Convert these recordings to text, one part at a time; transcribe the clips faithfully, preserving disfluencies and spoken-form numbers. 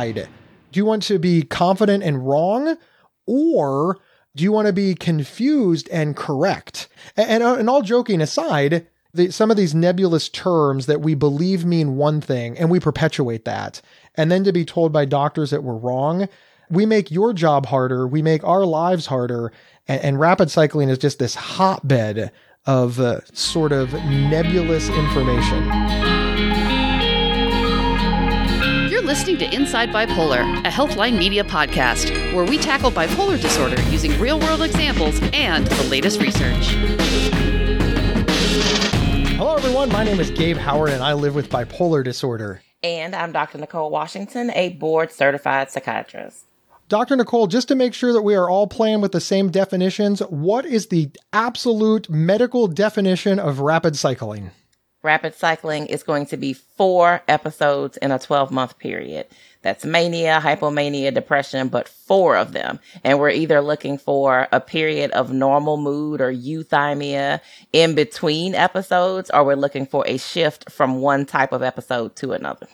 side? Do you want to be confident and wrong, or do you want to be confused and correct? And, and, and all joking aside, the, some of these nebulous terms that we believe mean one thing and we perpetuate that, and then to be told by doctors that we're wrong, we make your job harder. We make our lives harder. And, and rapid cycling is just this hotbed of uh, sort of nebulous information. Listening to Inside Bipolar, a Healthline Media podcast, where we tackle bipolar disorder using real-world examples and the latest research. Hello, everyone. My name is Gabe Howard, and I live with bipolar disorder. And I'm Doctor Nicole Washington, a board-certified psychiatrist. Doctor Nicole, just to make sure that we are all playing with the same definitions, what is the absolute medical definition of rapid cycling? Rapid cycling is going to be four episodes in a twelve-month period. That's mania, hypomania, depression, but four of them. And we're either looking for a period of normal mood or euthymia in between episodes, or we're looking for a shift from one type of episode to another.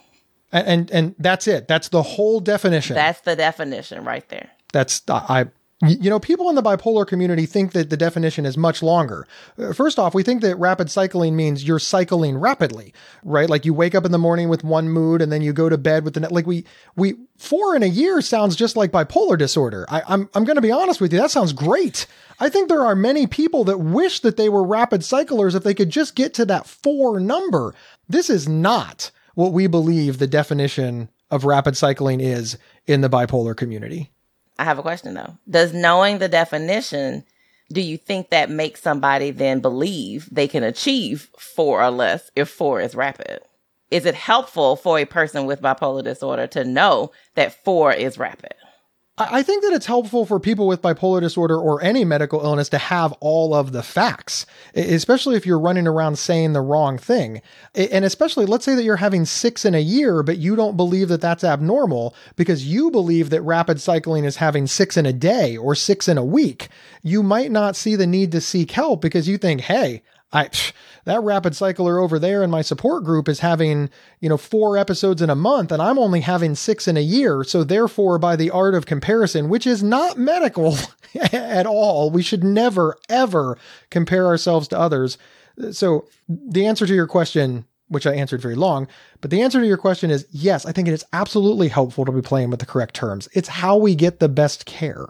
And and, and that's it. That's the whole definition. That's the definition right there. That's... I. You know, people in the bipolar community think that the definition is much longer. First off, we think that rapid cycling means you're cycling rapidly, right? Like you wake up in the morning with one mood and then you go to bed with the next. Like we, we, four in a year sounds just like bipolar disorder. I, I'm, I'm going to be honest with you. That sounds great. I think there are many people that wish that they were rapid cyclers if they could just get to that four number. This is not what we believe the definition of rapid cycling is in the bipolar community. I have a question, though. Does knowing the definition, do you think that makes somebody then believe they can achieve four or less if four is rapid? Is it helpful for a person with bipolar disorder to know that four is rapid? I think that it's helpful for people with bipolar disorder or any medical illness to have all of the facts, especially if you're running around saying the wrong thing. And especially, let's say that you're having six in a year, but you don't believe that that's abnormal because you believe that rapid cycling is having six in a day or six in a week. You might not see the need to seek help because you think, hey, I, psh, that rapid cycler over there in my support group is having, you know, four episodes in a month and I'm only having six in a year. So therefore, by the art of comparison, which is not medical at all, we should never, ever compare ourselves to others. So the answer to your question, which I answered very long, but the answer to your question is yes, I think it is absolutely helpful to be playing with the correct terms. It's how we get the best care.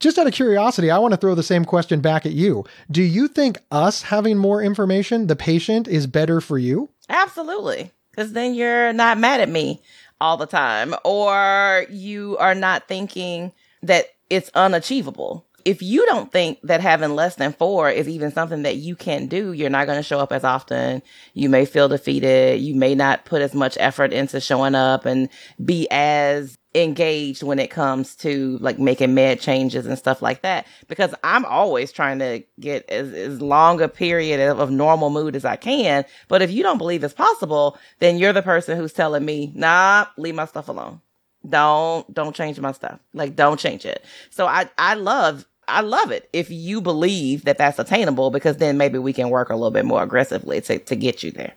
Just out of curiosity, I want to throw the same question back at you. Do you think us having more information, the patient, is better for you? Absolutely. Because then you're not mad at me all the time, or you are not thinking that it's unachievable. If you don't think that having less than four is even something that you can do, you're not going to show up as often. You may feel defeated. You may not put as much effort into showing up and be as engaged when it comes to like making med changes and stuff like that, because I'm always trying to get as, as long a period of, of normal mood as I can. But if you don't believe it's possible, then you're the person who's telling me, nah, leave my stuff alone. Don't, don't change my stuff. Like, don't change it. So I, I love, I love it if you believe that that's attainable, because then maybe we can work a little bit more aggressively to, to get you there.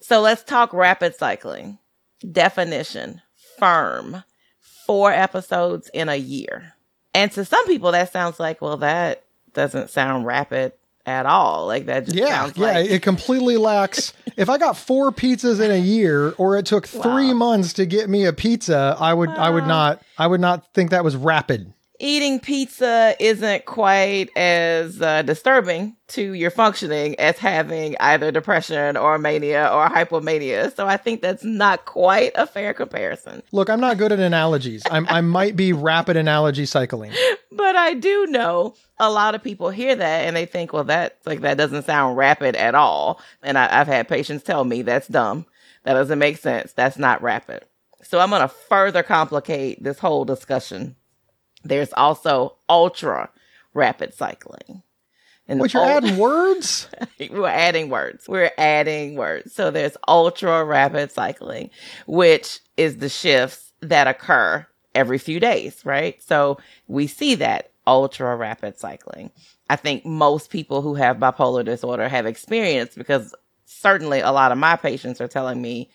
So let's talk rapid cycling. Definition, firm. Four episodes in a year. And to some people, that sounds like, well, that doesn't sound rapid at all. Like that just yeah, sounds yeah, like... it completely lacks. If I got four pizzas in a year, or it took wow. three months to get me a pizza, I would, wow. I would not, I would not think that was rapid. Eating pizza isn't quite as uh, disturbing to your functioning as having either depression or mania or hypomania. So I think that's not quite a fair comparison. Look, I'm not good at analogies. I'm, I might be rapid analogy cycling. But I do know a lot of people hear that and they think, well, that, like, that doesn't sound rapid at all. And I, I've had patients tell me that's dumb. That doesn't make sense. That's not rapid. So I'm going to further complicate this whole discussion. There's also ultra rapid cycling. And Wait, you're ult- adding words? We're adding words. We're adding words. So there's ultra rapid cycling, which is the shifts that occur every few days, right? So we see that ultra rapid cycling. I think most people who have bipolar disorder have experienced, because certainly a lot of my patients are telling me,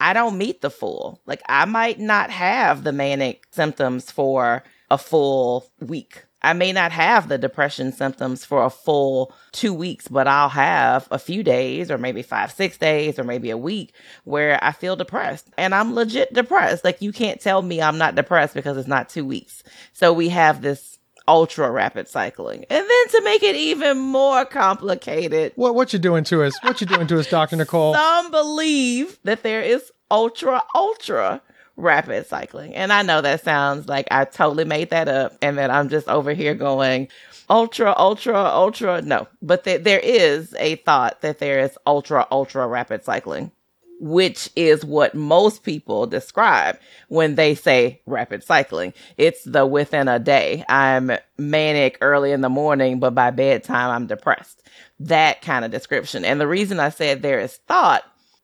I don't meet the full. Like, I might not have the manic symptoms for a full week. I may not have the depression symptoms for a full two weeks, but I'll have a few days or maybe five, six days or maybe a week where I feel depressed. And I'm legit depressed. Like, you can't tell me I'm not depressed because it's not two weeks. So we have this ultra rapid cycling. And then to make it even more complicated. What what you doing to us? What you doing to us, Doctor Nicole? Some believe that there is ultra, ultra rapid cycling. And I know that sounds like I totally made that up and that I'm just over here going ultra, ultra, ultra. No, but th- there is a thought that there is ultra, ultra rapid cycling, which is what most people describe when they say rapid cycling. It's the within a day. I'm manic early in the morning, but by bedtime, I'm depressed. That kind of description. And the reason I said there is thought,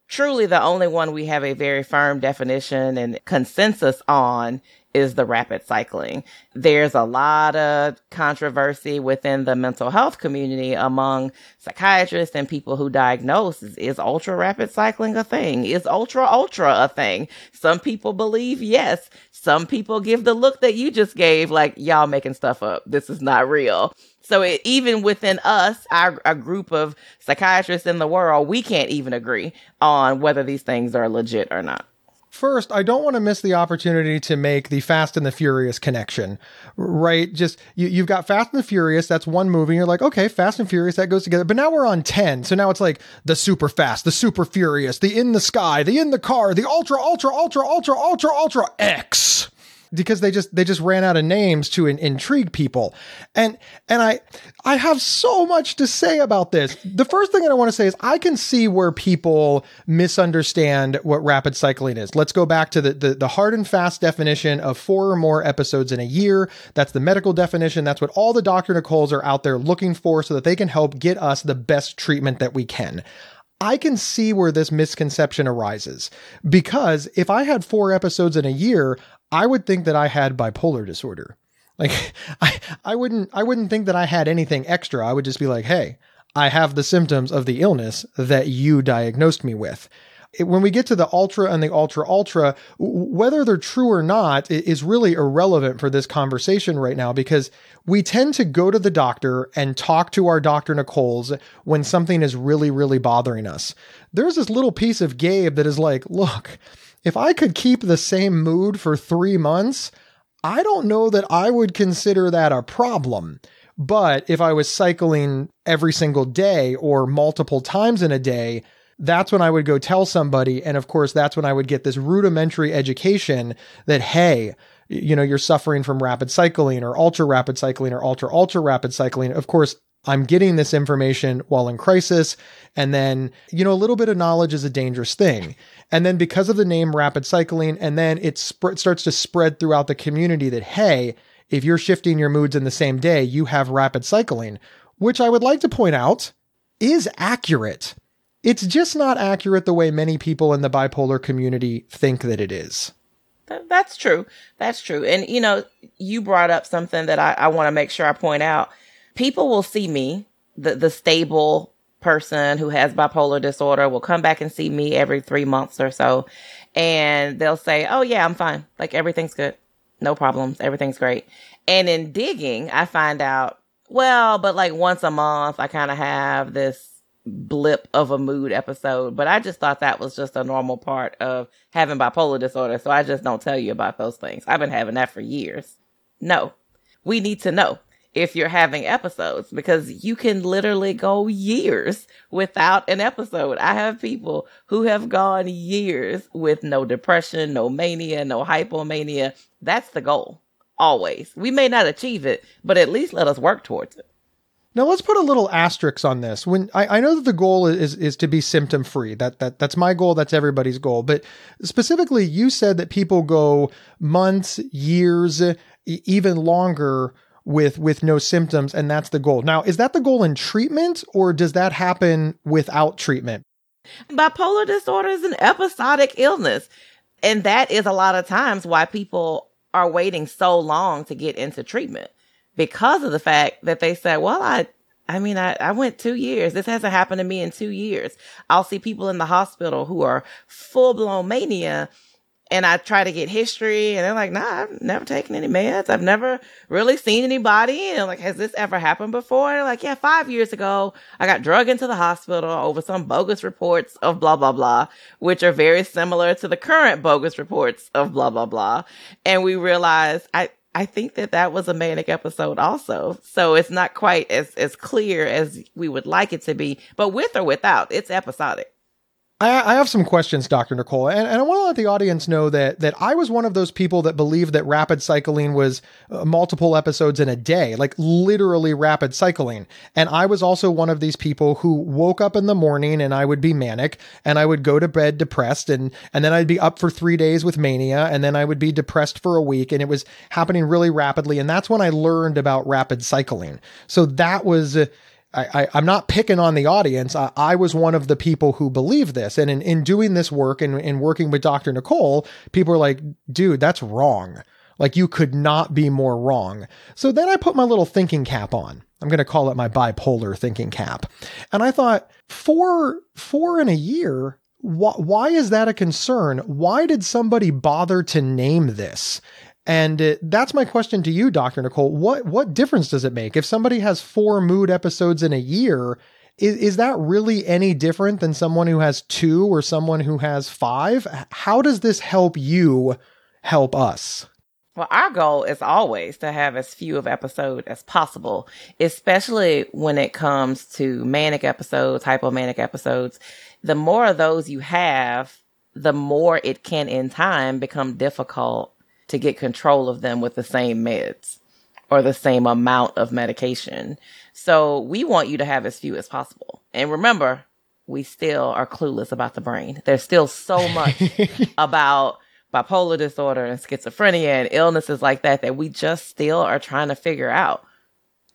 truly, the only one we have a very firm definition and consensus on is the rapid cycling. There's a lot of controversy within the mental health community among psychiatrists and people who diagnose. Is ultra rapid cycling a thing? Is ultra ultra a thing? Some people believe yes. Some people give the look that you just gave, like, y'all making stuff up. This is not real. So it, even within us, our, our group of psychiatrists in the world, we can't even agree on whether these things are legit or not. First, I don't want to miss the opportunity to make the Fast and the Furious connection, right? Just you, you've got Fast and the Furious. That's one movie. And you're like, okay, Fast and Furious, that goes together. But now we're on ten. So now it's like the super fast, the super furious, the in the sky, the in the car, the ultra, ultra, ultra, ultra, ultra, ultra X. Because they just they just ran out of names to in, intrigue people. And and I I have so much to say about this. The first thing that I want to say is I can see where people misunderstand what rapid cycling is. Let's go back to the, the, the hard and fast definition of four or more episodes in a year. That's the medical definition. That's what all the Doctor Nicoles are out there looking for so that they can help get us the best treatment that we can. I can see where this misconception arises, because if I had four episodes in a year, I would think that I had bipolar disorder. Like I, I wouldn't, I wouldn't think that I had anything extra. I would just be like, hey, I have the symptoms of the illness that you diagnosed me with. When we get to the ultra and the ultra, ultra, whether they're true or not is really irrelevant for this conversation right now, because we tend to go to the doctor and talk to our Doctor Nicoles when something is really, really bothering us. There's this little piece of Gabe that is like, look, if I could keep the same mood for three months, I don't know that I would consider that a problem. But if I was cycling every single day or multiple times in a day, that's when I would go tell somebody. And of course, that's when I would get this rudimentary education that, hey, you know, you're suffering from rapid cycling or ultra rapid cycling or ultra, ultra rapid cycling. Of course, I'm getting this information while in crisis. And then, you know, a little bit of knowledge is a dangerous thing. And then because of the name rapid cycling, and then it sp- starts to spread throughout the community that, hey, if you're shifting your moods in the same day, you have rapid cycling, which I would like to point out is accurate. It's just not accurate the way many people in the bipolar community think that it is. That's true. That's true. And, you know, you brought up something that I, I want to make sure I point out. People will see me, the, the stable person who has bipolar disorder will come back and see me every three months or so. And they'll say, oh, yeah, I'm fine. Like, everything's good. No problems. Everything's great. And in digging, I find out, well, but like once a month, I kind of have this blip of a mood episode, but I just thought that was just a normal part of having bipolar disorder. So I just don't tell you about those things. I've been having that for years. No, we need to know if you're having episodes, because you can literally go years without an episode. I have people who have gone years with no depression, no mania, no hypomania. That's the goal. Always. We may not achieve it, but at least let us work towards it. Now let's put a little asterisk on this. When I, I know that the goal is is to be symptom free. That that that's my goal. That's everybody's goal. But specifically, you said that people go months, years, e- even longer with with no symptoms, and that's the goal. Now, is that the goal in treatment, or does that happen without treatment? Bipolar disorder is an episodic illness, and that is a lot of times why people are waiting so long to get into treatment. Because of the fact that they said, well, I I mean, I, I went two years. This hasn't happened to me in two years. I'll see people in the hospital who are full blown mania, and I try to get history, and they're like, nah, I've never taken any meds. I've never really seen anybody. And I'm like, has this ever happened before? And they're like, yeah, five years ago, I got drugged into the hospital over some bogus reports of blah, blah, blah, which are very similar to the current bogus reports of blah, blah, blah. And we realized, I, I think that that was a manic episode also. So it's not quite as, as clear as we would like it to be, but with or without, it's episodic. I have some questions, Doctor Nicole, and, and I want to let the audience know that that I was one of those people that believed that rapid cycling was uh, multiple episodes in a day, like literally rapid cycling. And I was also one of these people who woke up in the morning and I would be manic and I would go to bed depressed, and and then I'd be up for three days with mania, and then I would be depressed for a week, and it was happening really rapidly. And that's when I learned about rapid cycling. So that was... Uh, I, I, I'm not picking on the audience. I, I was one of the people who believed this. And in, in doing this work and in working with Doctor Nicole, people are like, dude, that's wrong. Like, you could not be more wrong. So then I put my little thinking cap on. I'm going to call it my bipolar thinking cap. And I thought, four, four in a year, wh- why is that a concern? Why did somebody bother to name this? And uh, that's my question to you, Doctor Nicole. What what difference does it make? If somebody has four mood episodes in a year, is, is that really any different than someone who has two or someone who has five? How does this help you help us? Well, our goal is always to have as few of episodes as possible, especially when it comes to manic episodes, hypomanic episodes. The more of those you have, the more it can in time become difficult to get control of them with the same meds or the same amount of medication. So we want you to have as few as possible. And remember, we still are clueless about the brain. There's still so much about bipolar disorder and schizophrenia and illnesses like that that we just still are trying to figure out.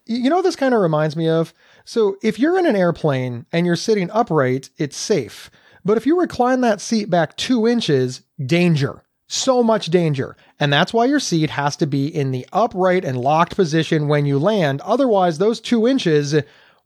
You know what this kind of reminds me of? So if you're in an airplane and you're sitting upright, it's safe. But if you recline that seat back two inches, danger. So much danger. And that's why your seat has to be in the upright and locked position when you land. Otherwise, those two inches,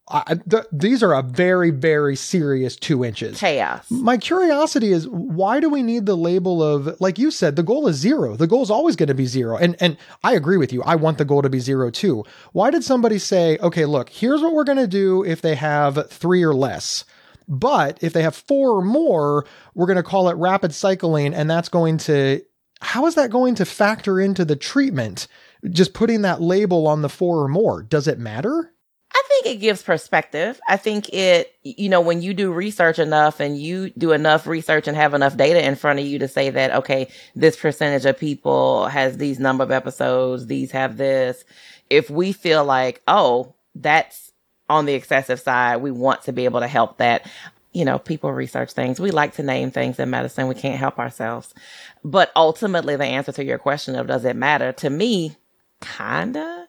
I, th- these are a very, very serious two inches. Chaos. My curiosity is, why do we need the label of, like you said, the goal is zero. The goal is always going to be zero. And, and I agree with you. I want the goal to be zero too. Why did somebody say, okay, look, here's what we're going to do if they have three or less? But if they have four or more, we're going to call it rapid cycling. And that's going to, how is that going to factor into the treatment? Just putting that label on the four or more, does it matter? I think it gives perspective. I think it, you know, when you do research enough and you do enough research and have enough data in front of you to say that, okay, this percentage of people has these number of episodes, these have this. If we feel like, oh, that's on the excessive side, we want to be able to help that. You know, people research things. We like to name things in medicine. We can't help ourselves. But ultimately, the answer to your question of does it matter? To me, kinda.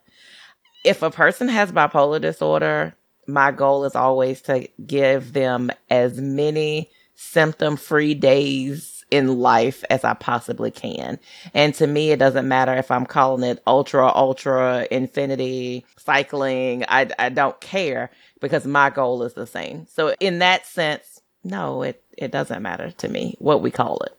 If a person has bipolar disorder, my goal is always to give them as many symptom-free days in life as I possibly can. And to me, it doesn't matter if I'm calling it ultra, ultra, infinity, cycling. I, I don't care, because my goal is the same. So in that sense, no, it, it doesn't matter to me what we call it.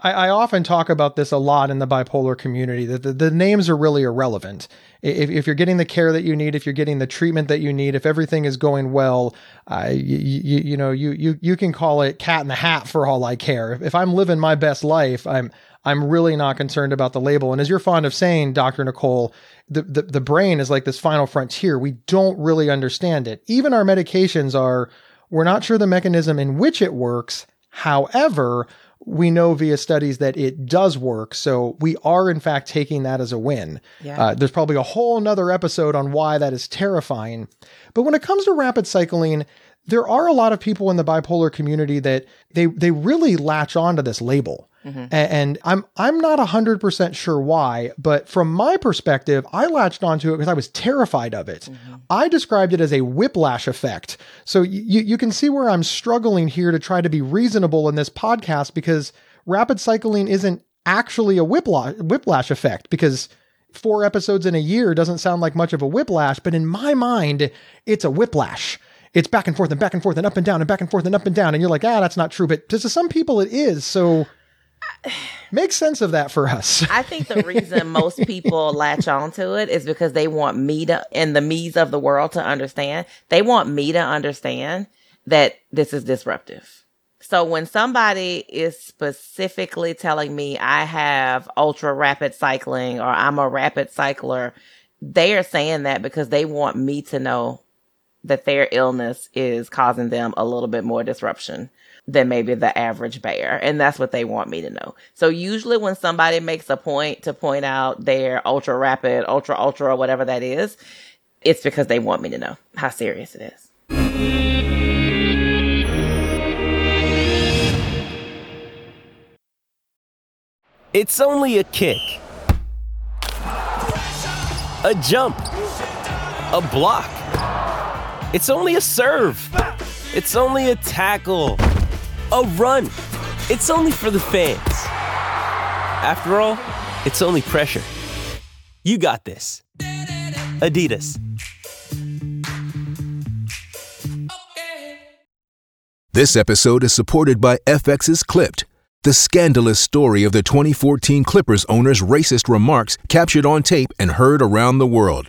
I, I often talk about this a lot in the bipolar community, that the, the names are really irrelevant. If, if you're getting the care that you need, if you're getting the treatment that you need, if everything is going well, uh, you, you, you know, you, you, you can call it cat in the hat for all I care. If, if I'm living my best life, I'm, I'm really not concerned about the label. And as you're fond of saying, Doctor Nicole, the, the, the brain is like this final frontier. We don't really understand it. Even our medications are, we're not sure the mechanism in which it works. However, we know via studies that it does work. So we are, in fact, taking that as a win. Yeah. Uh, there's probably a whole nother episode on why that is terrifying. But when it comes to rapid cycling, there are a lot of people in the bipolar community that they, they really latch onto this label. Mm-hmm. And I'm, I'm not a hundred percent sure why, but from my perspective, I latched onto it because I was terrified of it. Mm-hmm. I described it as a whiplash effect. So you, you can see where I'm struggling here to try to be reasonable in this podcast, because rapid cycling isn't actually a whiplash, whiplash effect, because four episodes in a year doesn't sound like much of a whiplash, but in my mind, it's a whiplash. It's back and forth and back and forth and up and down and back and forth and up and down. And you're like, ah, that's not true. But to some people it is. So make sense of that for us. I think the reason most people latch on to it is because they want me to, and the me's of the world to understand. They want me to understand that this is disruptive. So when somebody is specifically telling me I have ultra rapid cycling or I'm a rapid cycler, they are saying that because they want me to know that their illness is causing them a little bit more disruption than maybe the average bear. And that's what they want me to know. So usually when somebody makes a point to point out their ultra rapid, ultra, ultra, or whatever that is, it's because they want me to know how serious it is. It's only a kick, a jump, a block. It's only a serve. It's only a tackle, a run. It's only for the fans. After all, it's only pressure. You got this. Adidas. This episode is supported by F X's Clipped, the scandalous story of the twenty fourteen Clippers owner's racist remarks captured on tape and heard around the world.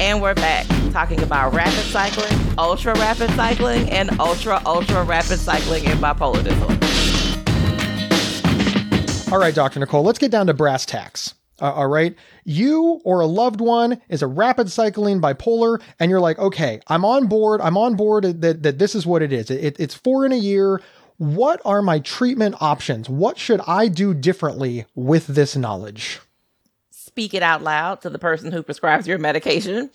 And we're back talking about rapid cycling, ultra rapid cycling, and ultra, ultra rapid cycling in bipolar disorder. All right, Doctor Nicole, let's get down to brass tacks. Uh, all right. You or a loved one is a rapid cycling bipolar, and you're like, okay, I'm on board. I'm on board that, that this is what it is. It, it's four in a year. What are my treatment options? What should I do differently with this knowledge? Speak it out loud to the person who prescribes your medication.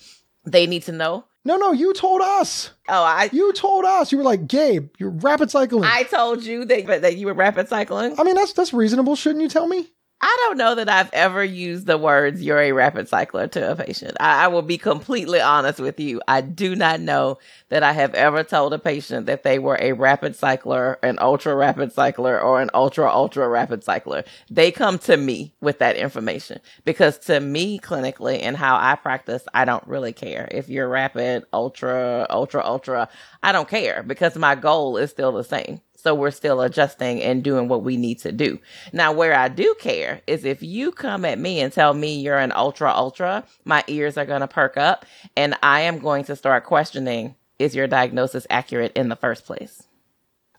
They need to know. No, no, you told us. Oh, I. You told us. You were like, Gabe, you're rapid cycling. I told you that, that you were rapid cycling. I mean, that's that's reasonable. Shouldn't you tell me? I don't know that I've ever used the words, you're a rapid cycler, to a patient. I, I will be completely honest with you. I do not know that I have ever told a patient that they were a rapid cycler, an ultra rapid cycler, or an ultra, ultra rapid cycler. They come to me with that information because to me clinically and how I practice, I don't really care if you're rapid, ultra, ultra, ultra. I don't care because my goal is still the same. So we're still adjusting and doing what we need to do. Now, where I do care is if you come at me and tell me you're an ultra, ultra, my ears are going to perk up and I am going to start questioning, is your diagnosis accurate in the first place?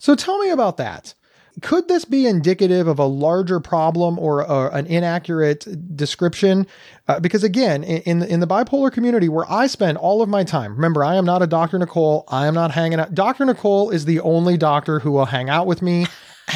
So tell me about that. Could this be indicative of a larger problem or uh, an inaccurate description? Uh, because again, in, in the bipolar community where I spend all of my time, remember, I am not a Doctor Nicole. I am not hanging out. Doctor Nicole is the only doctor who will hang out with me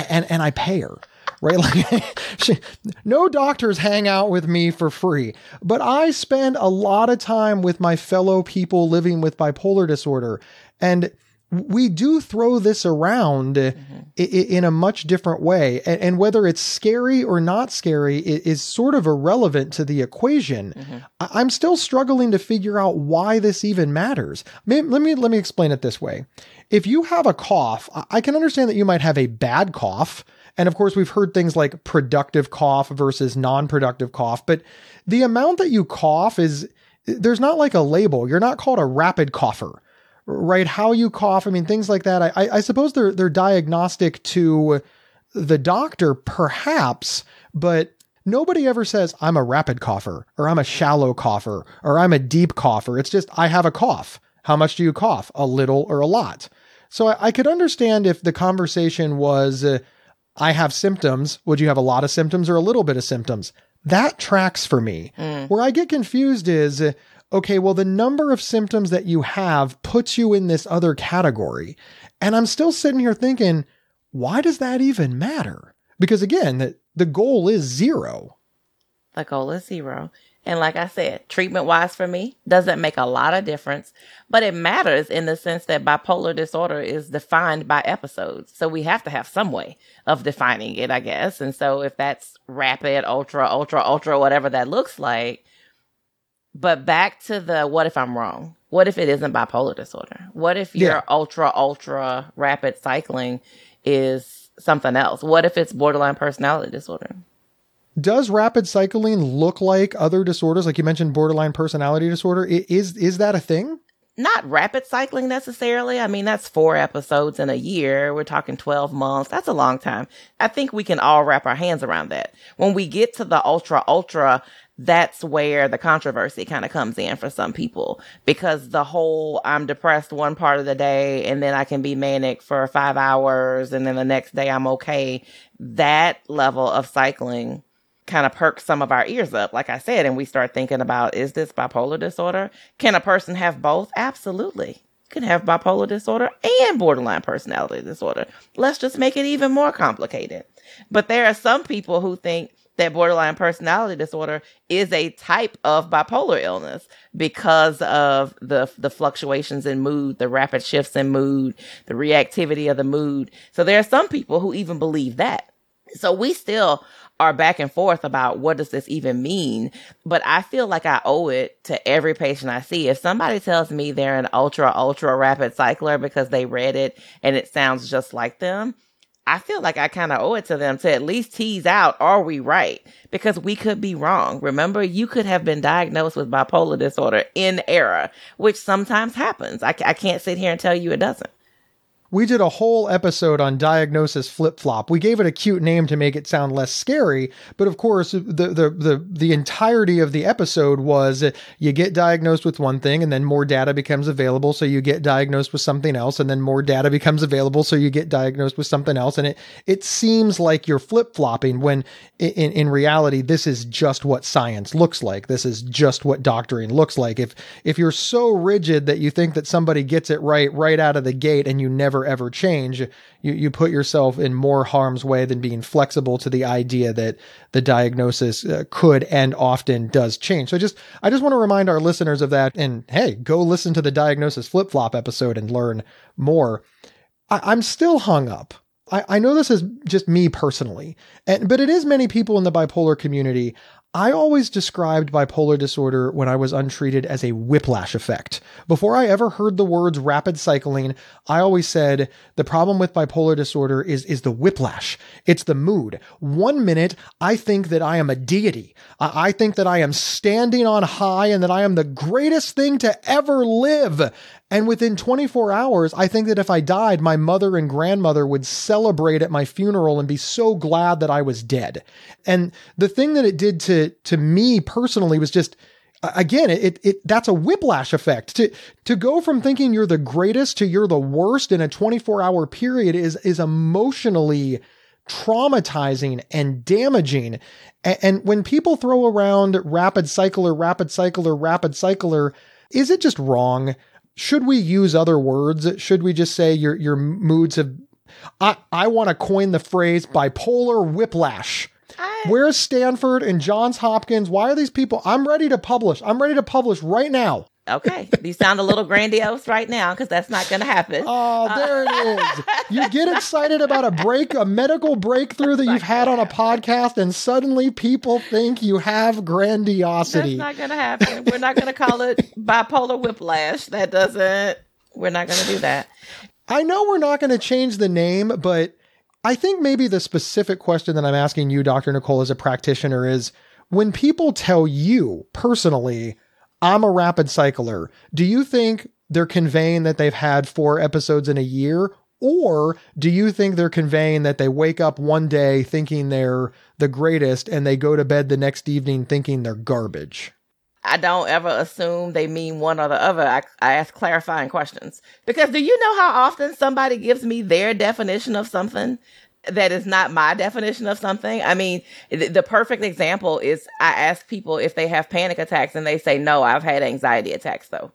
and, and I pay her. Right? Like, she, no doctors hang out with me for free, but I spend a lot of time with my fellow people living with bipolar disorder. And we do throw this around mm-hmm. in a much different way. And whether it's scary or not scary is sort of irrelevant to the equation. Mm-hmm. I'm still struggling to figure out why this even matters. Let me, let me explain it this way. If you have a cough, I can understand that you might have a bad cough. And of course, we've heard things like productive cough versus non-productive cough. But the amount that you cough is, there's not like a label. You're not called a rapid cougher. Right? How you cough. I mean, things like that. I, I suppose they're, they're diagnostic to the doctor perhaps, but nobody ever says I'm a rapid cougher or I'm a shallow cougher or I'm a deep cougher. It's just, I have a cough. How much do you cough? A little or a lot. So I, I could understand if the conversation was, uh, I have symptoms. Would you have a lot of symptoms or a little bit of symptoms? That tracks for me. Mm. Where I get confused is, uh, okay, well, the number of symptoms that you have puts you in this other category. And I'm still sitting here thinking, why does that even matter? Because again, the, the goal is zero. The goal is zero. And like I said, treatment-wise for me, doesn't make a lot of difference, but it matters in the sense that bipolar disorder is defined by episodes. So we have to have some way of defining it, I guess. And so if that's rapid, ultra, ultra, ultra, whatever that looks like, but back to the, what if I'm wrong? What if it isn't bipolar disorder? What if your yeah. ultra, ultra rapid cycling is something else? What if it's borderline personality disorder? Does rapid cycling look like other disorders? Like you mentioned, borderline personality disorder. Is is that a thing? Not rapid cycling necessarily. I mean, that's four episodes in a year. We're talking twelve months. That's a long time. I think we can all wrap our hands around that. When we get to the ultra, ultra, that's where the controversy kind of comes in for some people, because the whole I'm depressed one part of the day and then I can be manic for five hours and then the next day I'm okay. That level of cycling kind of perks some of our ears up, like I said, and we start thinking about, is this bipolar disorder? Can a person have both? Absolutely. You can have bipolar disorder and borderline personality disorder. Let's just make it even more complicated. But there are some people who think that borderline personality disorder is a type of bipolar illness because of the the fluctuations in mood, the rapid shifts in mood, the reactivity of the mood. So there are some people who even believe that. So we still are back and forth about what does this even mean? But I feel like I owe it to every patient I see. If somebody tells me they're an ultra, ultra rapid cycler because they read it and it sounds just like them, I feel like I kind of owe it to them to at least tease out, are we right? Because we could be wrong. Remember, you could have been diagnosed with bipolar disorder in error, which sometimes happens. I, I can't sit here and tell you it doesn't. We did a whole episode on diagnosis flip-flop. We gave it a cute name to make it sound less scary, but of course, the the the, the entirety of the episode was uh, you get diagnosed with one thing, and then more data becomes available, so you get diagnosed with something else, and then more data becomes available, so you get diagnosed with something else, and it it seems like you're flip-flopping when in, in reality, this is just what science looks like. This is just what doctoring looks like. If if you're so rigid that you think that somebody gets it right right out of the gate and you never ever change, you you put yourself in more harm's way than being flexible to the idea that the diagnosis uh, could and often does change. So just I just want to remind our listeners of that. And hey, go listen to the diagnosis flip-flop episode and learn more. I, I'm still hung up. I, I know this is just me personally, and, but it is many people in the bipolar community. I always described bipolar disorder when I was untreated as a whiplash effect. Before I ever heard the words rapid cycling, I always said the problem with bipolar disorder is, is the whiplash. It's the mood. One minute, I think that I am a deity. I, I think that I am standing on high and that I am the greatest thing to ever live. And within twenty-four hours, I think that if I died, my mother and grandmother would celebrate at my funeral and be so glad that I was dead. And the thing that it did to, to me personally was just, again, it, it, that's a whiplash effect. To, to go from thinking you're the greatest to you're the worst in a twenty-four hour period is, is emotionally traumatizing and damaging. And, and when people throw around rapid cycler, rapid cycler, rapid cycler, is it just wrong? Should we use other words? Should we just say your your moods have... I, I want to coin the phrase bipolar whiplash. I, Where's Stanford and Johns Hopkins? Why are these people... I'm ready to publish. I'm ready to publish right now. Okay. You sound a little grandiose right now because that's not going to happen. Oh, there uh, it is. You get excited about a break, a medical breakthrough that you've had on a podcast, and suddenly people think you have grandiosity. That's not going to happen. We're not going to call it bipolar whiplash. That doesn't, we're not going to do that. I know we're not going to change the name, but I think maybe the specific question that I'm asking you, Doctor Nicole, as a practitioner is, when people tell you personally, I'm a rapid cycler, do you think they're conveying that they've had four episodes in a year? Or do you think they're conveying that they wake up one day thinking they're the greatest and they go to bed the next evening thinking they're garbage? I don't ever assume they mean one or the other. I, I ask clarifying questions. Because do you know how often somebody gives me their definition of something that is not my definition of something? I mean, th- the perfect example is I ask people if they have panic attacks and they say, no, I've had anxiety attacks though.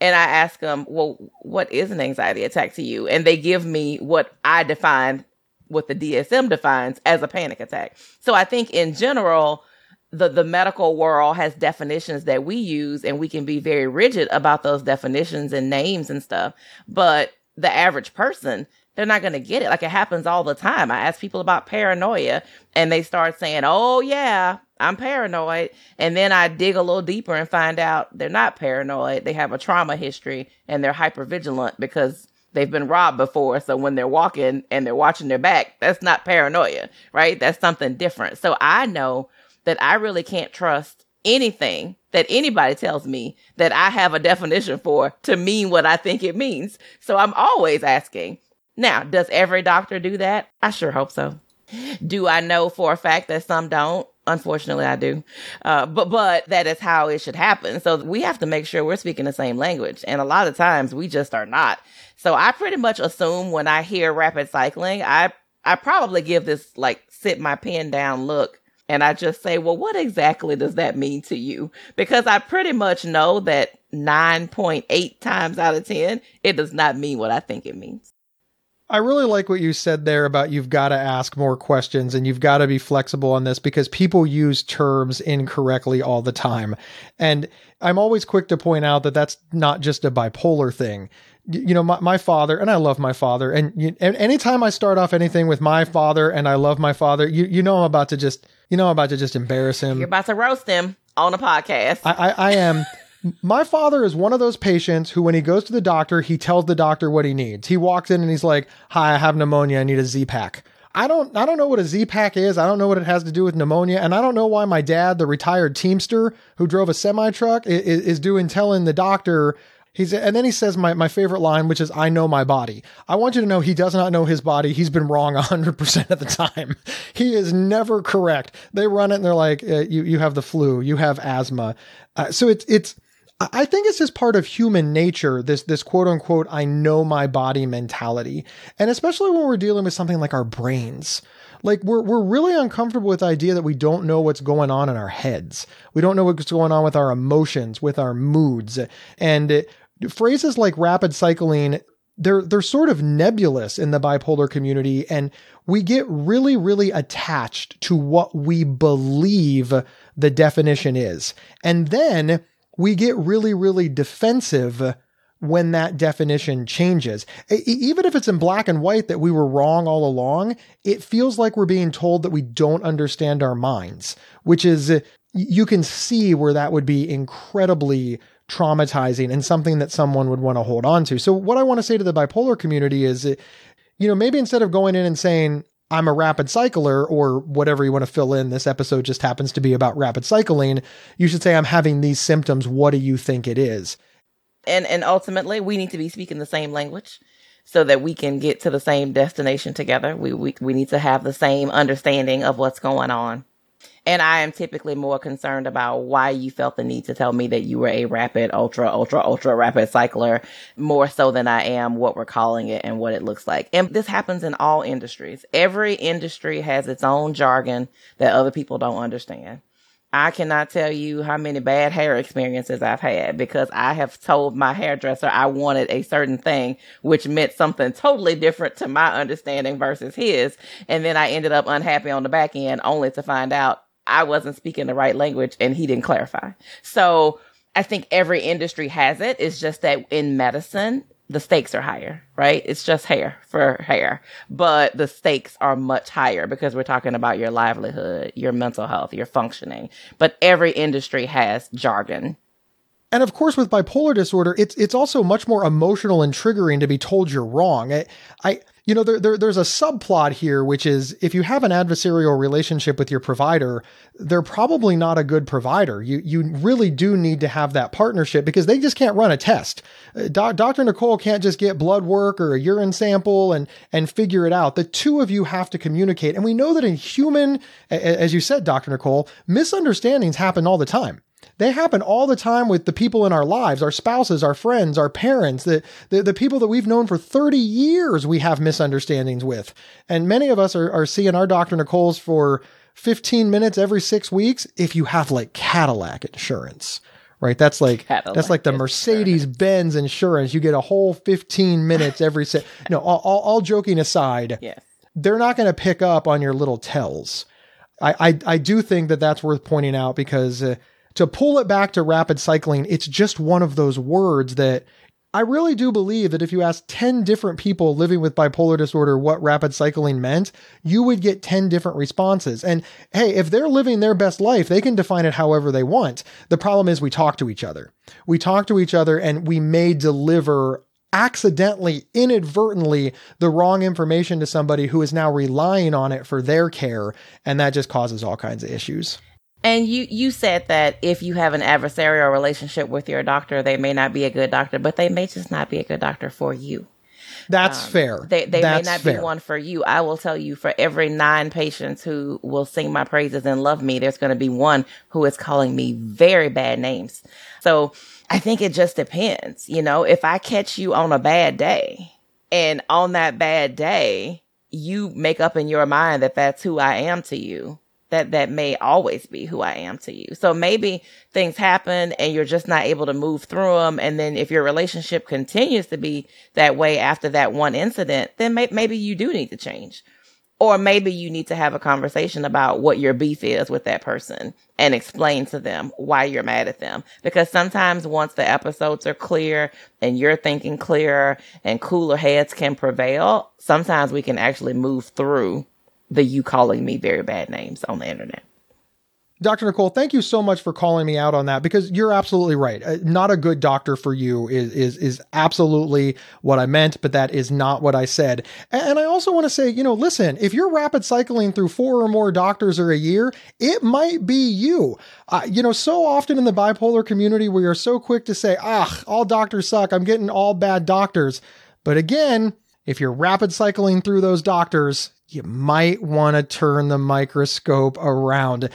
And I ask them, well, what is an anxiety attack to you? And they give me what I defined, what the D S M defines as a panic attack. So I think in general, the, the medical world has definitions that we use and we can be very rigid about those definitions and names and stuff. But the average person, they're not going to get it. Like, it happens all the time. I ask people about paranoia and they start saying, oh yeah, I'm paranoid. And then I dig a little deeper and find out they're not paranoid. They have a trauma history and they're hypervigilant because they've been robbed before. So when they're walking and they're watching their back, that's not paranoia, right? That's something different. So I know that I really can't trust anything that anybody tells me that I have a definition for to mean what I think it means. So I'm always asking. Now, does every doctor do that? I sure hope so. Do I know for a fact that some don't? Unfortunately, I do. Uh, but but that is how it should happen. So we have to make sure we're speaking the same language. And a lot of times we just are not. So I pretty much assume when I hear rapid cycling, I, I probably give this like sit my pen down look. And I just say, well, what exactly does that mean to you? Because I pretty much know that nine point eight times out of ten, it does not mean what I think it means. I really like what you said there about you've got to ask more questions and you've got to be flexible on this because people use terms incorrectly all the time. And I'm always quick to point out that that's not just a bipolar thing. You know, my, my father, and I love my father, and, you, and anytime I start off anything with my father and I love my father, you you know I'm about to just, you know I'm about to just embarrass him. You're about to roast him on a podcast. I, I, I am. My father is one of those patients who, when he goes to the doctor, he tells the doctor what he needs. He walks in and he's like, hi, I have pneumonia. I need a Z-Pak. I don't, I don't know what a Z-Pak is. I don't know what it has to do with pneumonia. And I don't know why my dad, the retired Teamster who drove a semi truck is, is doing, telling the doctor. He's, and then he says my, my favorite line, which is, I know my body. I want you to know he does not know his body. He's been wrong one hundred percent of the time. He is never correct. They run it and they're like, uh, you, you have the flu, you have asthma. Uh, so it's, it's, I think it's just part of human nature, this this quote unquote, I know my body mentality. And especially when we're dealing with something like our brains, like we're we're really uncomfortable with the idea that we don't know what's going on in our heads. We don't know what's going on with our emotions, with our moods. And it, phrases like rapid cycling, they're they're sort of nebulous in the bipolar community. And we get really, really attached to what we believe the definition is. And then we get really, really defensive when that definition changes. E- even if it's in black and white that we were wrong all along, it feels like we're being told that we don't understand our minds, which is, you can see where that would be incredibly traumatizing and something that someone would want to hold on to. So what I want to say to the bipolar community is, you know, maybe instead of going in and saying, I'm a rapid cycler, or whatever you want to fill in. This episode just happens to be about rapid cycling. You should say, I'm having these symptoms. What do you think it is? And and ultimately, we need to be speaking the same language so that we can get to the same destination together. We we, we need to have the same understanding of what's going on. And I am typically more concerned about why you felt the need to tell me that you were a rapid, ultra, ultra, ultra rapid cycler, more so than I am what we're calling it and what it looks like. And this happens in all industries. Every industry has its own jargon that other people don't understand. I cannot tell you how many bad hair experiences I've had because I have told my hairdresser I wanted a certain thing, which meant something totally different to my understanding versus his. And then I ended up unhappy on the back end only to find out I wasn't speaking the right language and he didn't clarify. So I think every industry has it. It's just that in medicine, the stakes are higher, right? It's just hair for hair, but the stakes are much higher because we're talking about your livelihood, your mental health, your functioning. But every industry has jargon. And of course, with bipolar disorder, it's it's also much more emotional and triggering to be told you're wrong. I, I you know, there, there there's a subplot here, which is if you have an adversarial relationship with your provider, they're probably not a good provider. You you really do need to have that partnership because they just can't run a test. Doctor Nicole can't just get blood work or a urine sample and and figure it out. The two of you have to communicate. And we know that in human, as you said, Doctor Nicole, misunderstandings happen all the time. They happen all the time with the people in our lives, our spouses, our friends, our parents, the, the, the people that we've known for thirty years we have misunderstandings with. And many of us are, are seeing our Doctor Nicole's for fifteen minutes every six weeks if you have like Cadillac insurance. Right, that's like Cadillac that's like the Mercedes insurance. Benz insurance. You get a whole fifteen minutes every set. No, all, all, all joking aside, yeah. They're not going to pick up on your little tells. I, I I do think that that's worth pointing out because uh, to pull it back to rapid cycling, it's just one of those words that I really do believe that if you ask ten different people living with bipolar disorder what rapid cycling meant, you would get ten different responses. And hey, if they're living their best life, they can define it however they want. The problem is we talk to each other. We talk to each other and we may deliver accidentally, inadvertently, the wrong information to somebody who is now relying on it for their care. And that just causes all kinds of issues. And you, you said that if you have an adversarial relationship with your doctor, they may not be a good doctor, but they may just not be a good doctor for you. That's um, fair. They, they may not fair. be one for you. I will tell you, for every nine patients who will sing my praises and love me, there's going to be one who is calling me very bad names. So I think it just depends. You know, if I catch you on a bad day, and on that bad day, you make up in your mind that that's who I am to you. that that may always be who I am to you. So maybe things happen and you're just not able to move through them. And then if your relationship continues to be that way after that one incident, then may- maybe you do need to change. Or maybe you need to have a conversation about what your beef is with that person and explain to them why you're mad at them. Because sometimes once the episodes are clear and you're thinking clearer and cooler heads can prevail, sometimes we can actually move through the you calling me very bad names on the internet. Doctor Nicole, thank you so much for calling me out on that, because you're absolutely right. Uh, not a good doctor for you is, is, is absolutely what I meant, but that is not what I said. And, and I also want to say, you know, listen, if you're rapid cycling through four or more doctors or a year, it might be you. Uh, you know, so often in the bipolar community, we are so quick to say, ah, all doctors suck. I'm getting all bad doctors. But again, if you're rapid cycling through those doctors, you might want to turn the microscope around.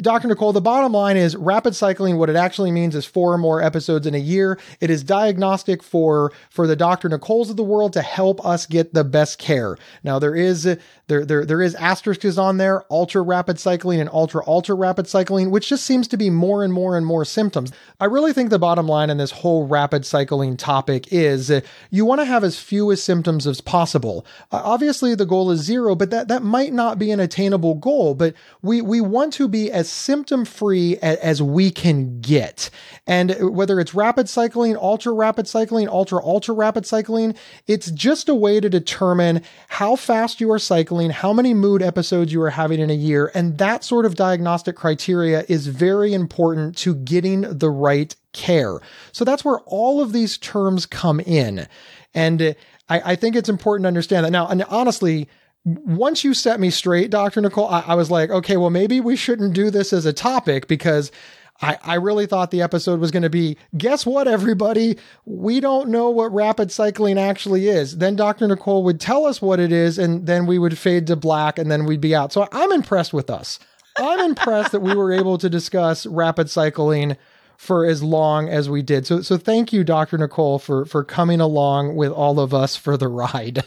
Doctor Nicole, the bottom line is rapid cycling, what it actually means is four or more episodes in a year. It is diagnostic for, for the Doctor Nicoles of the world to help us get the best care. Now there is, there, there, there is asterisks on there, ultra rapid cycling and ultra, ultra rapid cycling, which just seems to be more and more and more symptoms. I really think the bottom line in this whole rapid cycling topic is uh, you want to have as few as symptoms as possible. Uh, obviously the goal is zero, but that, that might not be an attainable goal, but we, we want to be as symptom-free as, as we can get. And whether it's rapid cycling, ultra rapid cycling, ultra, ultra rapid cycling, it's just a way to determine how fast you are cycling, how many mood episodes you are having in a year. And that sort of diagnostic criteria is very important to getting the right care. So that's where all of these terms come in. And I, I think it's important to understand that. Now, and honestly, once you set me straight, Doctor Nicole, I, I was like, okay, well, maybe we shouldn't do this as a topic, because I, I really thought the episode was going to be, guess what, everybody? We don't know what rapid cycling actually is. Then Doctor Nicole would tell us what it is, and then we would fade to black, and then we'd be out. So I'm impressed with us. I'm impressed that we were able to discuss rapid cycling for as long as we did. So so thank you, Doctor Nicole, for for coming along with all of us for the ride.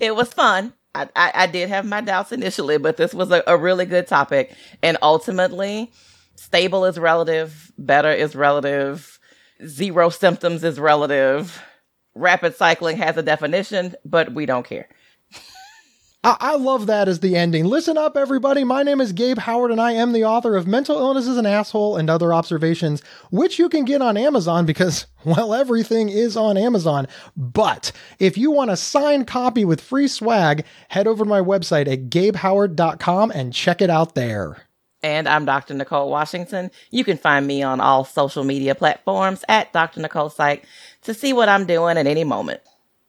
It was fun. I, I, I did have my doubts initially, but this was a, a really good topic. And ultimately, stable is relative, better is relative, zero symptoms is relative. Rapid cycling has a definition, but we don't care. I love that as the ending. Listen up, everybody. My name is Gabe Howard, and I am the author of Mental Illness is an Asshole and Other Observations, which you can get on Amazon because, well, everything is on Amazon. But if you want a signed copy with free swag, head over to my website at gabe howard dot com and check it out there. And I'm Doctor Nicole Washington. You can find me on all social media platforms at Doctor Nicole Psych to see what I'm doing at any moment.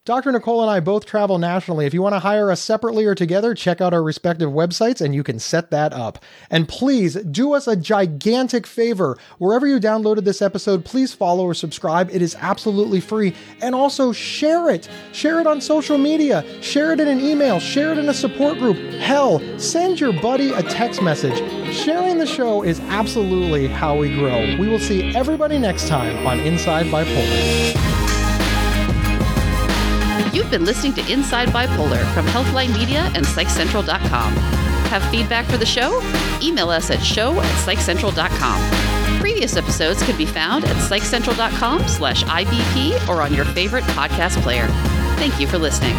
Doctor Nicole and I both travel nationally. If you want to hire us separately or together, check out our respective websites and you can set that up. And please do us a gigantic favor. Wherever you downloaded this episode, please follow or subscribe. It is absolutely free. And also share it. Share it on social media. Share it in an email. Share it in a support group. Hell, send your buddy a text message. Sharing the show is absolutely how we grow. We will see everybody next time on Inside Bipolar. You've been listening to Inside Bipolar from Healthline Media and Psych Central dot com. Have feedback for the show? Email us at show at Psych Central dot com. Previous episodes can be found at Psych Central dot com slash I B P or on your favorite podcast player. Thank you for listening.